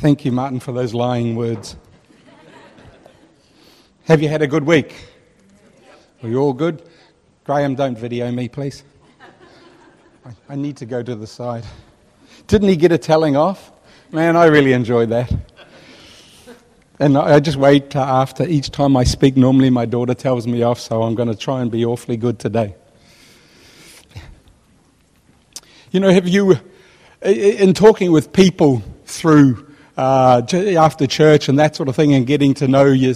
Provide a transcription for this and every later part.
Thank you, Martin, for those lying words. Have you had a good week? Are you all good? Graham, don't video me, please. I need to go to the side. Didn't he get a telling off? Man, I really enjoyed that. And I just wait till after each time I speak. Normally my daughter tells me off, so I'm going to try and be awfully good today. You know, have you, in talking with people through after church and that sort of thing, and getting to know you,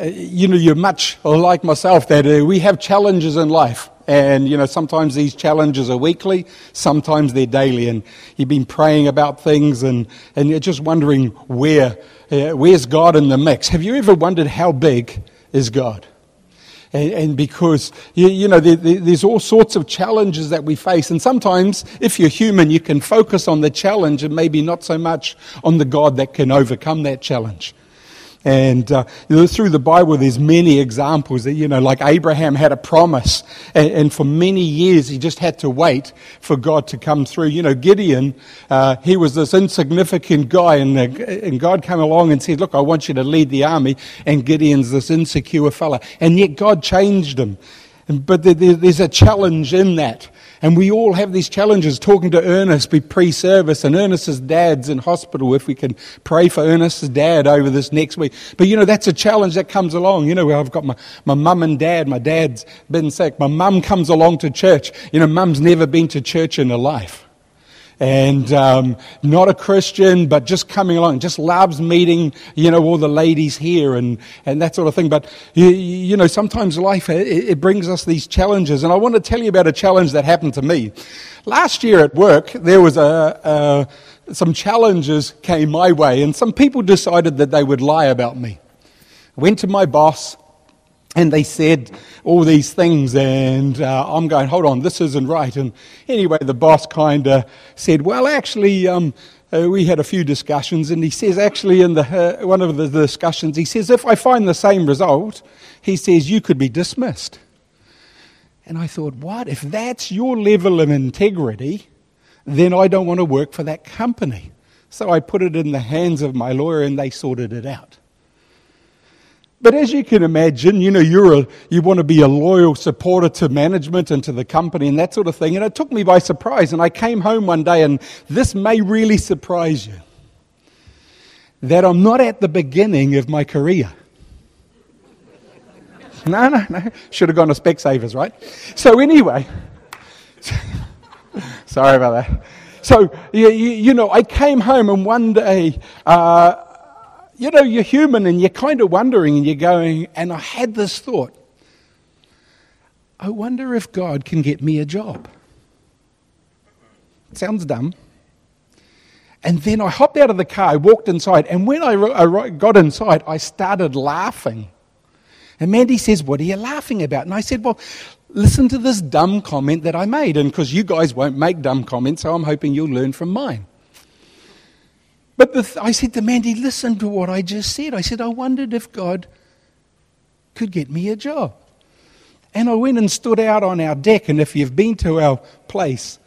you know, you're much like myself that we have challenges in life, and you know, sometimes these challenges are weekly, sometimes they're daily, and you've been praying about things, and you're just wondering where's God in the mix. Have you ever wondered how big is God? And because, you know, there's all sorts of challenges that we face. And sometimes, if you're human, you can focus on the challenge and maybe not so much on the God that can overcome that challenge. And through the Bible, there's many examples that, you know, like Abraham had a promise. And for many years, he just had to wait for God to come through. You know, Gideon, he was this insignificant guy. And God came along and said, look, I want you to lead the army. And Gideon's this insecure fella. And yet God changed him. But there's a challenge in that. And we all have these challenges. Talking to Ernest pre-service, and Ernest's dad's in hospital. If we can pray for Ernest's dad over this next week. But you know, that's a challenge that comes along. You know, I've got my mum and dad. My dad's been sick. My mum comes along to church. You know, mum's never been to church in her life. And not a Christian, but just coming along, just loves meeting, you know, all the ladies here and that sort of thing. But, you know, sometimes life, it brings us these challenges. And I want to tell you about a challenge that happened to me. Last year at work, there was some challenges came my way, and some people decided that they would lie about me. I went to my boss, and they said all these things, and I'm going, hold on, this isn't right. And anyway, the boss kind of said, well, actually, we had a few discussions, and he says, actually, in one of the discussions, he says, if I find the same result, he says, you could be dismissed. And I thought, what? If that's your level of integrity, then I don't want to work for that company. So I put it in the hands of my lawyer, and they sorted it out. But as you can imagine, you know, you want to be a loyal supporter to management and to the company and that sort of thing. And it took me by surprise. And I came home one day, and this may really surprise you, that I'm not at the beginning of my career. No. Should have gone to Specsavers, right? So anyway, sorry about that. So, you know, I came home, and one day, you know, you're human, and you're kind of wondering, and you're going, and I had this thought, I wonder if God can get me a job. It sounds dumb. And then I hopped out of the car, I walked inside, and when I got inside, I started laughing. And Mandy says, what are you laughing about? And I said, well, listen to this dumb comment that I made, and because you guys won't make dumb comments, so I'm hoping you'll learn from mine. But I said to Mandy, listen to what I just said. I said, I wondered if God could get me a job. And I went and stood out on our deck. And if you've been to our place,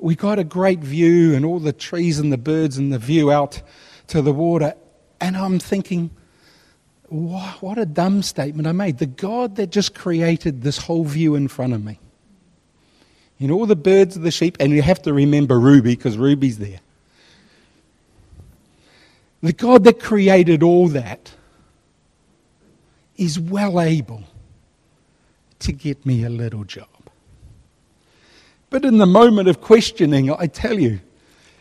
we got a great view, and all the trees and the birds and the view out to the water. And I'm thinking, what a dumb statement I made. The God that just created this whole view in front of me. You know, all the birds and the sheep. And you have to remember Ruby, because Ruby's there. The God that created all that is well able to get me a little job. But in the moment of questioning, I tell you,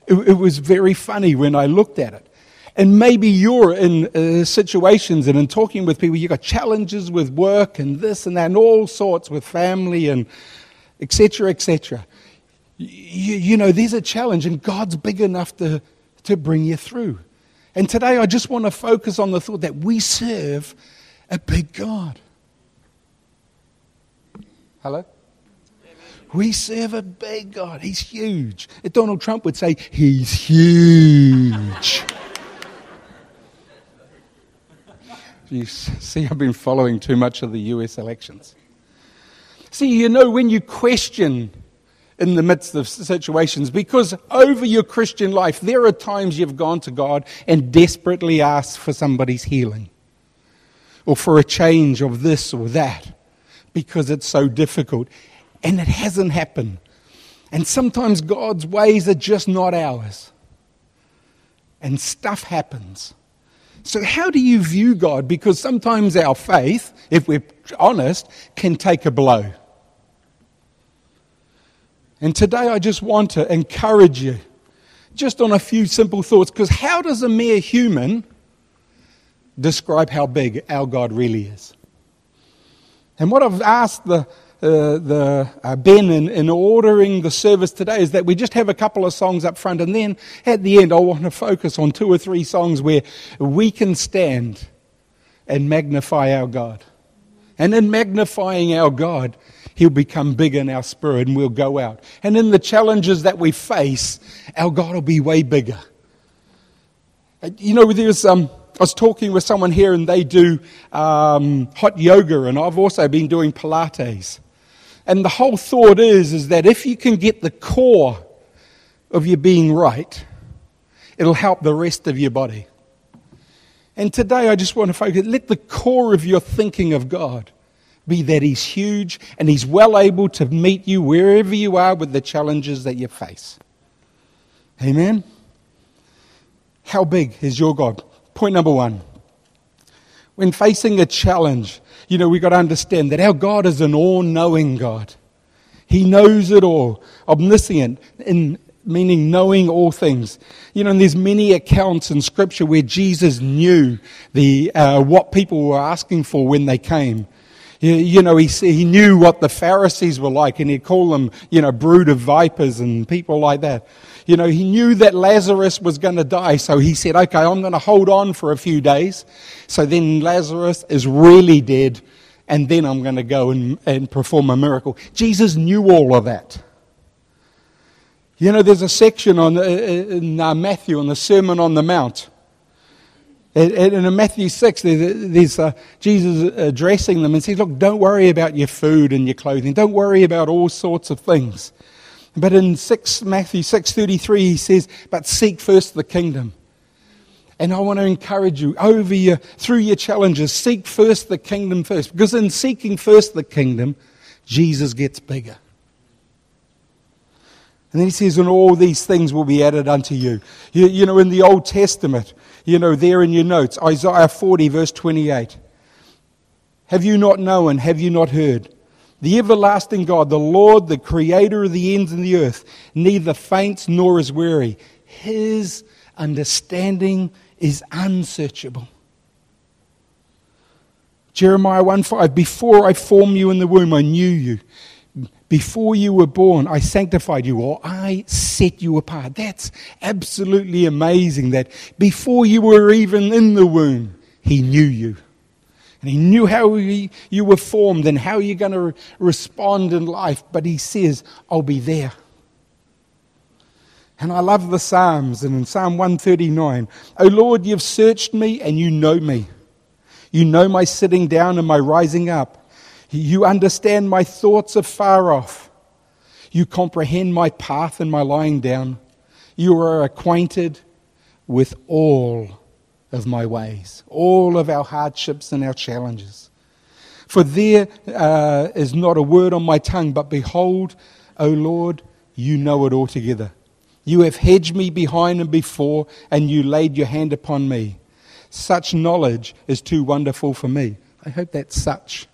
it was very funny when I looked at it. And maybe you're in situations, and in talking with people, you've got challenges with work and this and that and all sorts, with family and et cetera, et cetera. You know, there's a challenge, and God's big enough to bring you through. And today I just want to focus on the thought that we serve a big God. Hello? We serve a big God. He's huge. Donald Trump would say, he's huge. You see, I've been following too much of the US elections. See, you know, when you question in the midst of situations, because over your Christian life, there are times you've gone to God and desperately asked for somebody's healing or for a change of this or that because it's so difficult and it hasn't happened. And sometimes God's ways are just not ours. And stuff happens. So how do you view God? Because sometimes our faith, if we're honest, can take a blow. And today I just want to encourage you just on a few simple thoughts, because how does a mere human describe how big our God really is? And what I've asked Ben in ordering the service today is that we just have a couple of songs up front, and then at the end I want to focus on 2 or 3 songs where we can stand and magnify our God. And in magnifying our God, He'll become big in our spirit and we'll go out. And in the challenges that we face, our God will be way bigger. You know, there's I was talking with someone here and they do hot yoga, and I've also been doing Pilates. And the whole thought is that if you can get the core of your being right, it'll help the rest of your body. And today I just want to focus, let the core of your thinking of God be that He's huge and He's well able to meet you wherever you are with the challenges that you face. Amen? How big is your God? Point number 1. When facing a challenge, you know, we've got to understand that our God is an all-knowing God. He knows it all. Omniscient, meaning knowing all things. You know, and there's many accounts in Scripture where Jesus knew what people were asking for when they came. You know, he knew what the Pharisees were like, and he'd call them, you know, brood of vipers and people like that. You know, he knew that Lazarus was going to die, so he said, okay, I'm going to hold on for a few days, so then Lazarus is really dead, and then I'm going to go and perform a miracle. Jesus knew all of that. You know, there's a section in Matthew on the Sermon on the Mount. And in Matthew 6, there's Jesus addressing them and says, look, don't worry about your food and your clothing. Don't worry about all sorts of things. But in Matthew 6:33, he says, but seek first the kingdom. And I want to encourage you, through your challenges, seek first the kingdom first. Because in seeking first the kingdom, Jesus gets bigger. And then he says, and all these things will be added unto you. You know, in the Old Testament, you know, there in your notes, Isaiah 40 verse 28. Have you not known? Have you not heard? The everlasting God, the Lord, the creator of the ends of the earth, neither faints nor is weary. His understanding is unsearchable. Jeremiah 1:5, before I formed you in the womb, I knew you. Before you were born, I sanctified you, or I set you apart. That's absolutely amazing that before you were even in the womb, He knew you. And He knew how you were formed and how you're going to respond in life. But He says, I'll be there. And I love the Psalms. And in Psalm 139, O Lord, you've searched me and you know me. You know my sitting down and my rising up. You understand my thoughts afar off. You comprehend my path and my lying down. You are acquainted with all of my ways, all of our hardships and our challenges. For there is not a word on my tongue, but behold, O Lord, you know it altogether. You have hedged me behind and before, and you laid your hand upon me. Such knowledge is too wonderful for me. I hope that's such.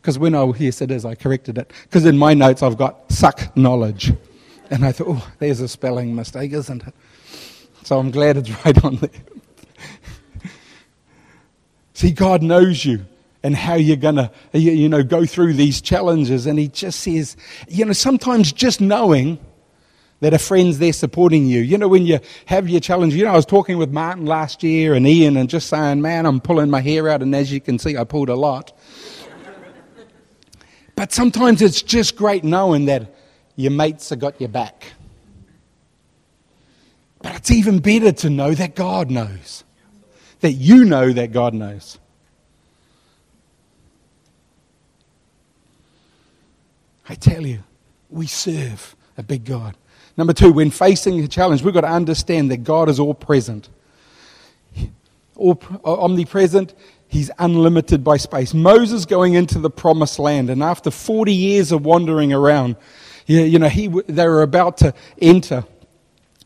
Because when yes it is, I corrected it. Because in my notes I've got suck knowledge. And I thought, oh, there's a spelling mistake, isn't it? So I'm glad it's right on there. See, God knows you and how you're going to, you know, go through these challenges. And He just says, you know, sometimes just knowing that a friend's there supporting you. You know, when you have your challenge, you know, I was talking with Martin last year and Ian and just saying, man, I'm pulling my hair out. And as you can see, I pulled a lot. But sometimes it's just great knowing that your mates have got your back. But it's even better to know that God knows. That you know that God knows. I tell you, we serve a big God. Number two, when facing a challenge, we've got to understand that God is all-present. Omnipresent, he's unlimited by space. Moses going into the promised land, and after 40 years of wandering around, they were about to enter.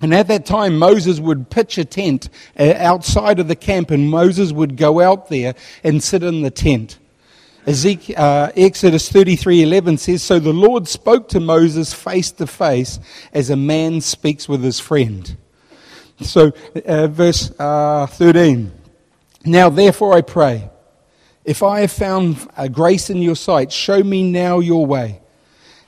And at that time, Moses would pitch a tent outside of the camp, and Moses would go out there and sit in the tent. Exodus 33:11 says, "So the Lord spoke to Moses face to face as a man speaks with his friend." So verse 13, "Now therefore I pray, if I have found grace in your sight, show me now your way,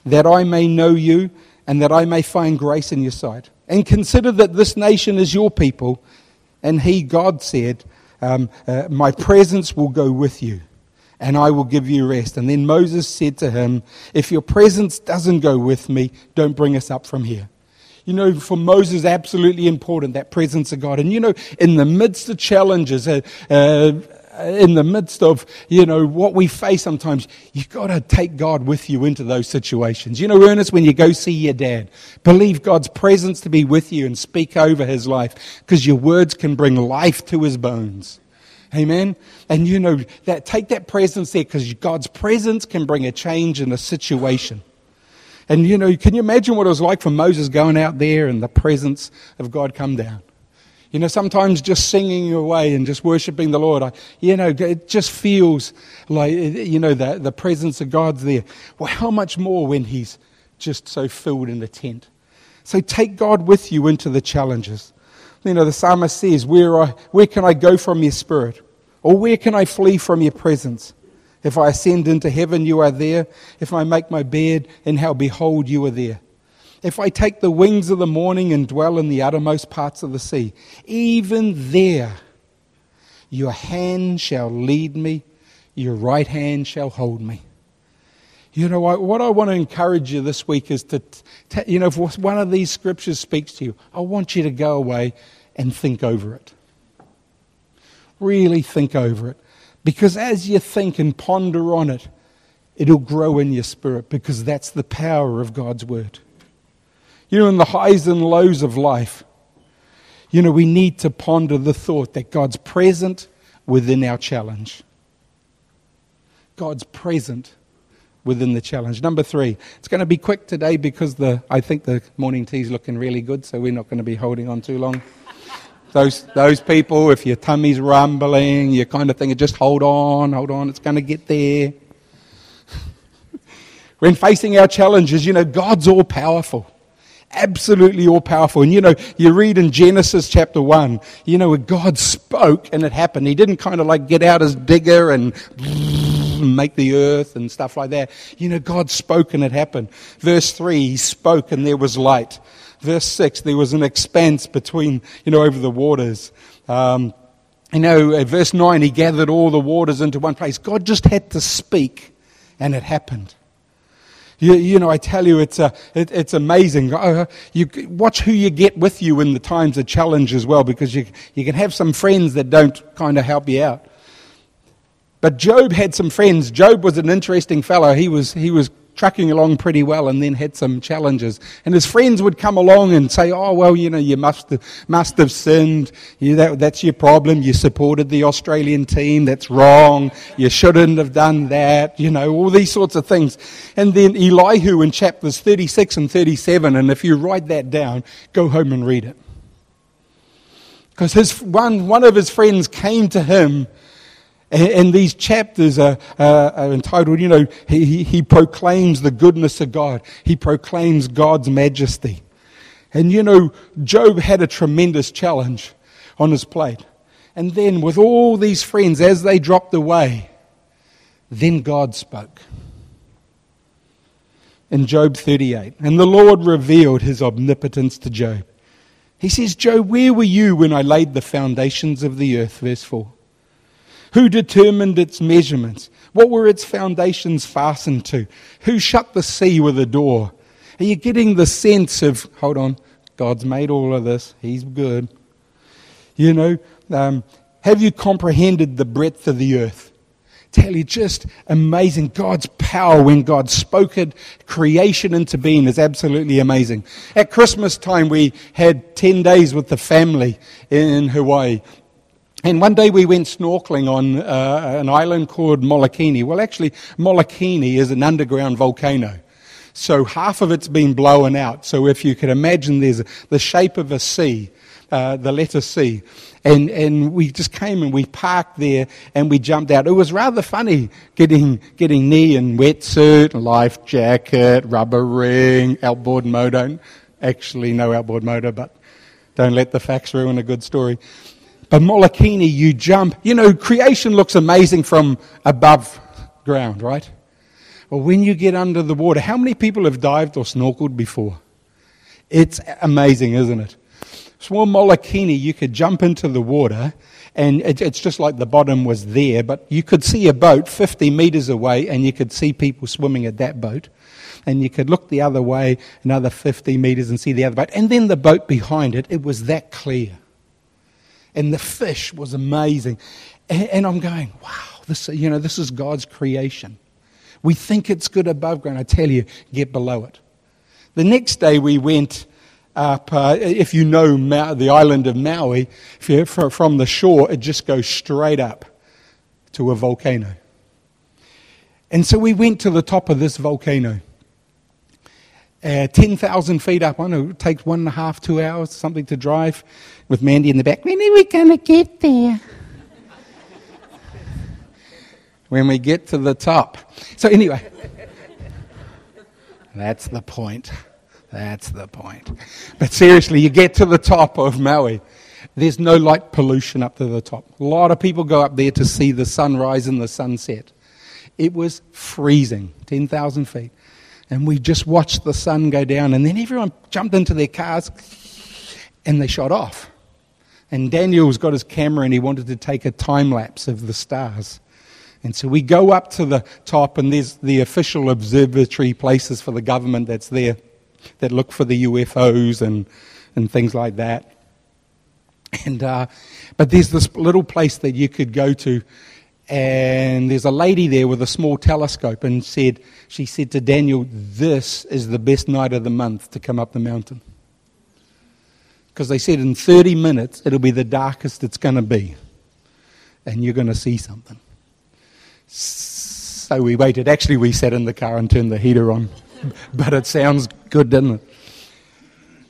that I may know you and that I may find grace in your sight. And consider that this nation is your people." And he, God, said, "My presence will go with you, and I will give you rest." And then Moses said to him, "If your presence doesn't go with me, don't bring us up from here." You know, for Moses, absolutely important, that presence of God. And, you know, in the midst of challenges, in the midst of, what we face sometimes, you've got to take God with you into those situations. You know, Ernest, when you go see your dad, believe God's presence to be with you and speak over his life, because your words can bring life to his bones. Amen? And, that take that presence there, because God's presence can bring a change in a situation. And, can you imagine what it was like for Moses going out there and the presence of God come down? Sometimes just singing away and just worshiping the Lord, it just feels like, the presence of God's there. Well, how much more when he's just so filled in the tent? So take God with you into the challenges. The psalmist says, where can I go from your spirit? Or where can I flee from your presence? If I ascend into heaven, you are there. If I make my bed in hell, behold, you are there. If I take the wings of the morning and dwell in the uttermost parts of the sea, even there your hand shall lead me, your right hand shall hold me. What I want to encourage you this week is to, if one of these scriptures speaks to you, I want you to go away and think over it. Really think over it. Because as you think and ponder on it, it'll grow in your spirit, because that's the power of God's word. In the highs and lows of life, we need to ponder the thought that God's present within our challenge. God's present within the challenge. Number three, it's going to be quick today because I think the morning tea's looking really good, so we're not going to be holding on too long. Those people, if your tummy's rumbling, you kind of think, just hold on, it's going to get there. When facing our challenges, God's all-powerful. Absolutely all-powerful. And you read in Genesis chapter 1, where God spoke and it happened. He didn't kind of like get out his digger and make the earth and stuff like that. God spoke and it happened. Verse 3, he spoke and there was light. Verse 6, there was an expanse between, over the waters. Verse 9, he gathered all the waters into one place. God just had to speak and it happened. I tell you, it's amazing. You watch who you get with you in the times of challenge as well, because you can have some friends that don't kind of help you out. But Job had some friends. Job was an interesting fellow. He was trucking along pretty well, and then had some challenges. And his friends would come along and say, "Oh well, you must have sinned. That's your problem. You supported the Australian team. That's wrong. You shouldn't have done that." All these sorts of things. And then Elihu in chapters 36 and 37. And if you write that down, go home and read it, because his one of his friends came to him. And these chapters are entitled, he proclaims the goodness of God. He proclaims God's majesty. And, Job had a tremendous challenge on his plate. And then with all these friends, as they dropped away, then God spoke. In Job 38, and the Lord revealed his omnipotence to Job. He says, "Job, where were you when I laid the foundations of the earth?" Verse 4. "Who determined its measurements? What were its foundations fastened to? Who shut the sea with a door?" Are you getting the sense of, hold on, God's made all of this. He's good. Have you comprehended the breadth of the earth? Tally, just amazing. God's power when God spoke it, creation into being is absolutely amazing. At Christmas time, we had 10 days with the family in Hawaii. And one day we went snorkeling on an island called Molokini. Well, actually, Molokini is an underground volcano. So half of it's been blown out. So if you could imagine, there's the shape of a C, the letter C. And we just came and we parked there and we jumped out. It was rather funny getting knee and wetsuit, life jacket, rubber ring, outboard motor. Actually, no outboard motor, but don't let the facts ruin a good story. But Molokini, you jump. You know, creation looks amazing from above ground, right? Well, when you get under the water, how many people have dived or snorkeled before? It's amazing, isn't it? So on Molokini, you could jump into the water, and it's just like the bottom was there, but you could see a boat 50 meters away, and you could see people swimming at that boat. And you could look the other way, another 50 meters, and see the other boat. And then the boat behind it, it was that clear. And the fish was amazing. And I'm going, wow, this is God's creation. We think it's good above ground. I tell you, get below it. The next day we went up, if you know the island of Maui, if you're from the shore, it just goes straight up to a volcano. And so we went to the top of this volcano. 10,000 feet up. I know it takes 1.5, 2 hours, something to drive with Mandy in the back. When are we going to get there? When we get to the top. So anyway, that's the point. But seriously, you get to the top of Maui. There's no light pollution up to the top. A lot of people go up there to see the sunrise and the sunset. It was freezing, 10,000 feet. And we just watched the sun go down. And then everyone jumped into their cars and they shot off. And Daniel's got his camera and he wanted to take a time lapse of the stars. And so we go up to the top, and there's the official observatory places for the government that's there that look for the UFOs and things like that. And but there's this little place that you could go to, and there's a lady there with a small telescope, and she said to Daniel, this is the best night of the month to come up the mountain. Because they said in 30 minutes, it'll be the darkest it's going to be, and you're going to see something. So we waited. Actually, we sat in the car and turned the heater on. But it sounds good, doesn't it?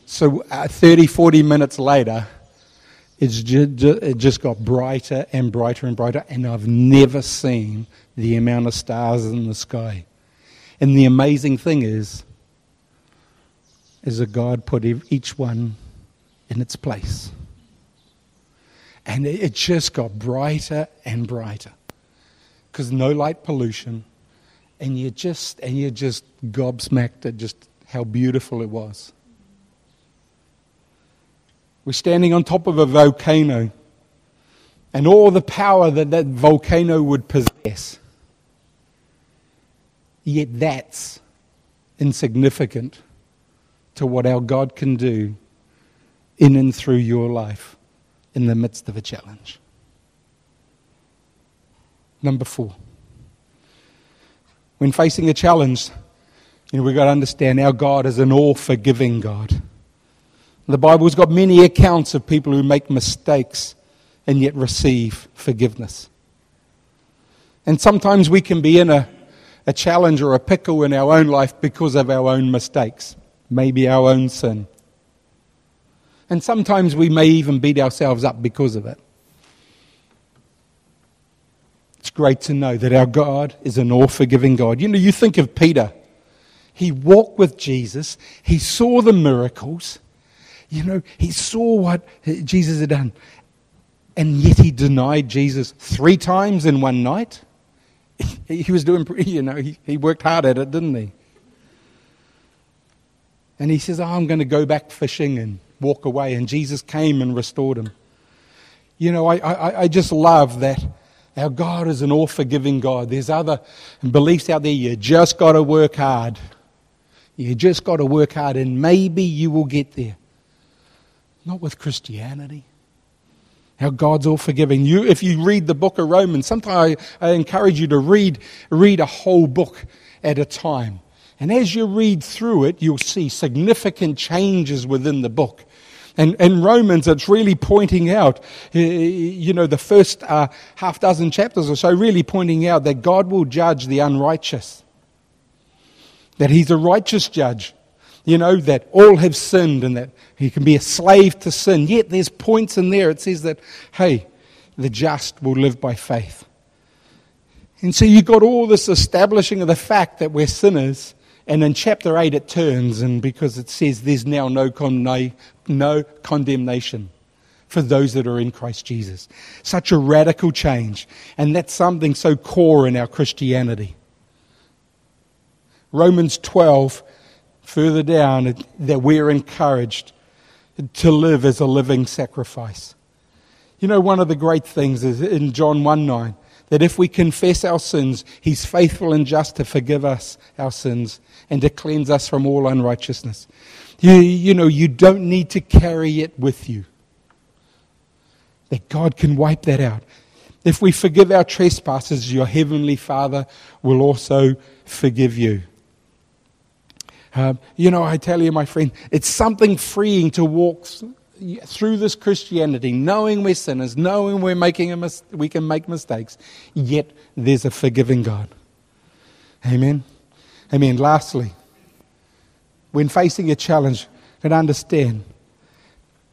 So 30, 40 minutes later, it just got brighter and brighter and brighter. And I've never seen the amount of stars in the sky. And the amazing thing is that God put each one in its place. And it just got brighter and brighter. Because no light pollution, and you're just gobsmacked at just how beautiful it was. We're standing on top of a volcano, and all the power that volcano would possess, yet that's insignificant to what our God can do in and through your life in the midst of a challenge. Number 4, when facing a challenge, we've got to understand our God is an all-forgiving God. The Bible's got many accounts of people who make mistakes and yet receive forgiveness. And sometimes we can be in a challenge or a pickle in our own life because of our own mistakes, maybe our own sin. And sometimes we may even beat ourselves up because of it. It's great to know that our God is an all-forgiving God. You think of Peter. He walked with Jesus. He saw the miracles. He saw what Jesus had done. And yet he denied Jesus 3 times in one night. He was doing, he worked hard at it, didn't he? And he says, I'm going to go back fishing, and walk away. And Jesus came and restored him. I just love that. Our God is an all-forgiving God. There's other beliefs out there. You just got to work hard. You just got to work hard, and maybe you will get there. Not with Christianity. How God's all forgiving. You, if you read the book of Romans, sometimes I encourage you to read a whole book at a time. And as you read through it, you'll see significant changes within the book. And in Romans, it's really pointing out, you know, the first half dozen chapters or so, really pointing out that God will judge the unrighteous, that he's a righteous judge, you know, that all have sinned and that he can be a slave to sin. Yet there's points in there, it says that, hey, the just will live by faith. And so you've got all this establishing of the fact that we're sinners. And in chapter 8 it turns, and because it says there's now no condemnation for those that are in Christ Jesus. Such a radical change. And that's something so core in our Christianity. Romans 12, further down, that we're encouraged to live as a living sacrifice. You know, one of the great things is in John 1:9, that if we confess our sins, he's faithful and just to forgive us our sins and to cleanse us from all unrighteousness. You know, you don't need to carry it with you. That God can wipe that out. If we forgive our trespasses, your heavenly Father will also forgive you. You know, I tell you, my friend, it's something freeing to walk through this Christianity, knowing we're sinners, knowing we're we can make mistakes, yet there's a forgiving God. Amen? Amen. Lastly, when facing a challenge, can understand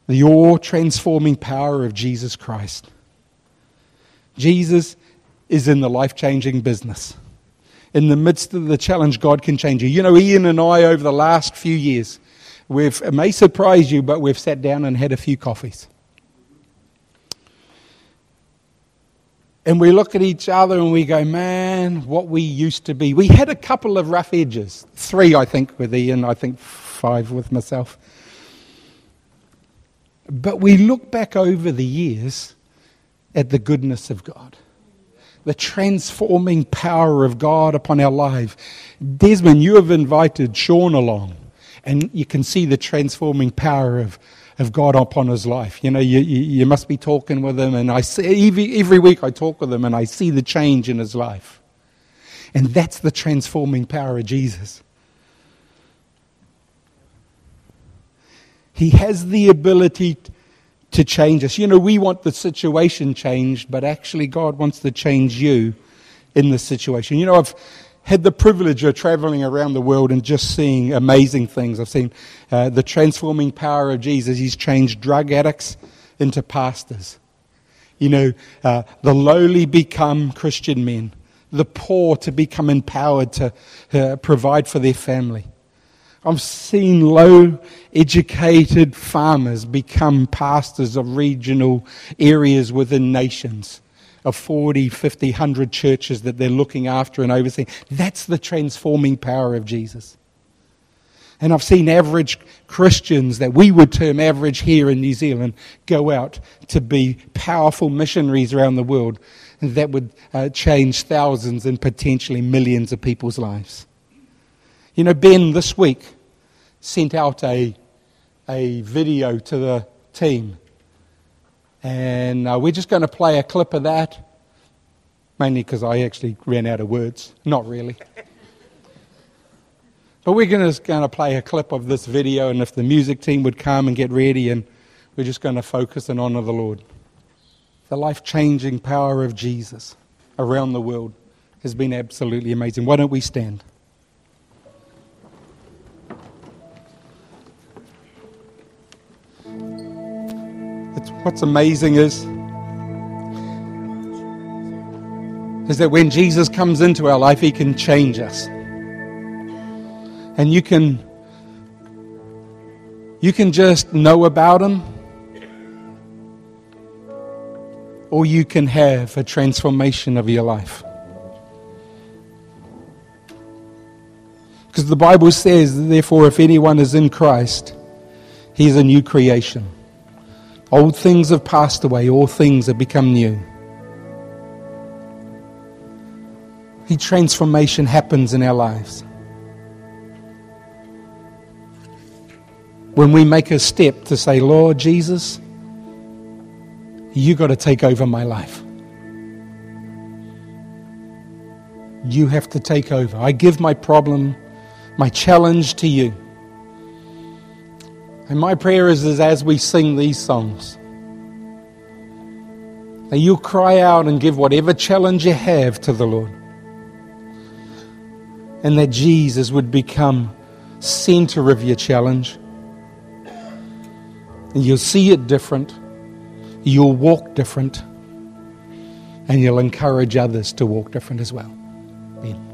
the all-transforming power of Jesus Christ. Jesus is in the life-changing business. In the midst of the challenge, God can change you. You know, Ian and I, over the last few years, it may surprise you, but we've sat down and had a few coffees. And we look at each other and we go, man, what we used to be. We had a couple of rough edges. 3, I think, with Ian. I think 5 with myself. But we look back over the years at the goodness of God, the transforming power of God upon our life. Desmond, you have invited Sean along. And you can see the transforming power of God upon his life. You know, you must be talking with him. And I see, every week I talk with him and I see the change in his life. And that's the transforming power of Jesus. He has the ability to change us. You know, we want the situation changed, but actually God wants to change you in the situation. You know, I've had the privilege of traveling around the world and just seeing amazing things. I've seen the transforming power of Jesus. He's changed drug addicts into pastors. You know, the lowly become Christian men, the poor to become empowered to provide for their family. I've seen low educated farmers become pastors of regional areas within nations, of 40, 50, 100 churches that they're looking after and overseeing. That's the transforming power of Jesus. And I've seen average Christians that we would term average here in New Zealand go out to be powerful missionaries around the world that would change thousands and potentially millions of people's lives. You know, Ben this week sent out a video to the team. And we're just going to play a clip of that, mainly because I actually ran out of words. Not really. But we're just going to play a clip of this video, and if the music team would come and get ready, and we're just going to focus and honour the Lord. The life-changing power of Jesus around the world has been absolutely amazing. Why don't we stand? What's amazing is that when Jesus comes into our life, he can change us. And you can just know about him, or you can have a transformation of your life. Because the Bible says, therefore, if anyone is in Christ, he is a new creation. Old things have passed away, all things have become new. The transformation happens in our lives. When we make a step to say, Lord Jesus, you got to take over my life. You have to take over. I give my problem, my challenge to you. And my prayer is as we sing these songs, that you'll cry out and give whatever challenge you have to the Lord. And that Jesus would become center of your challenge. And you'll see it different. You'll walk different. And you'll encourage others to walk different as well. Amen.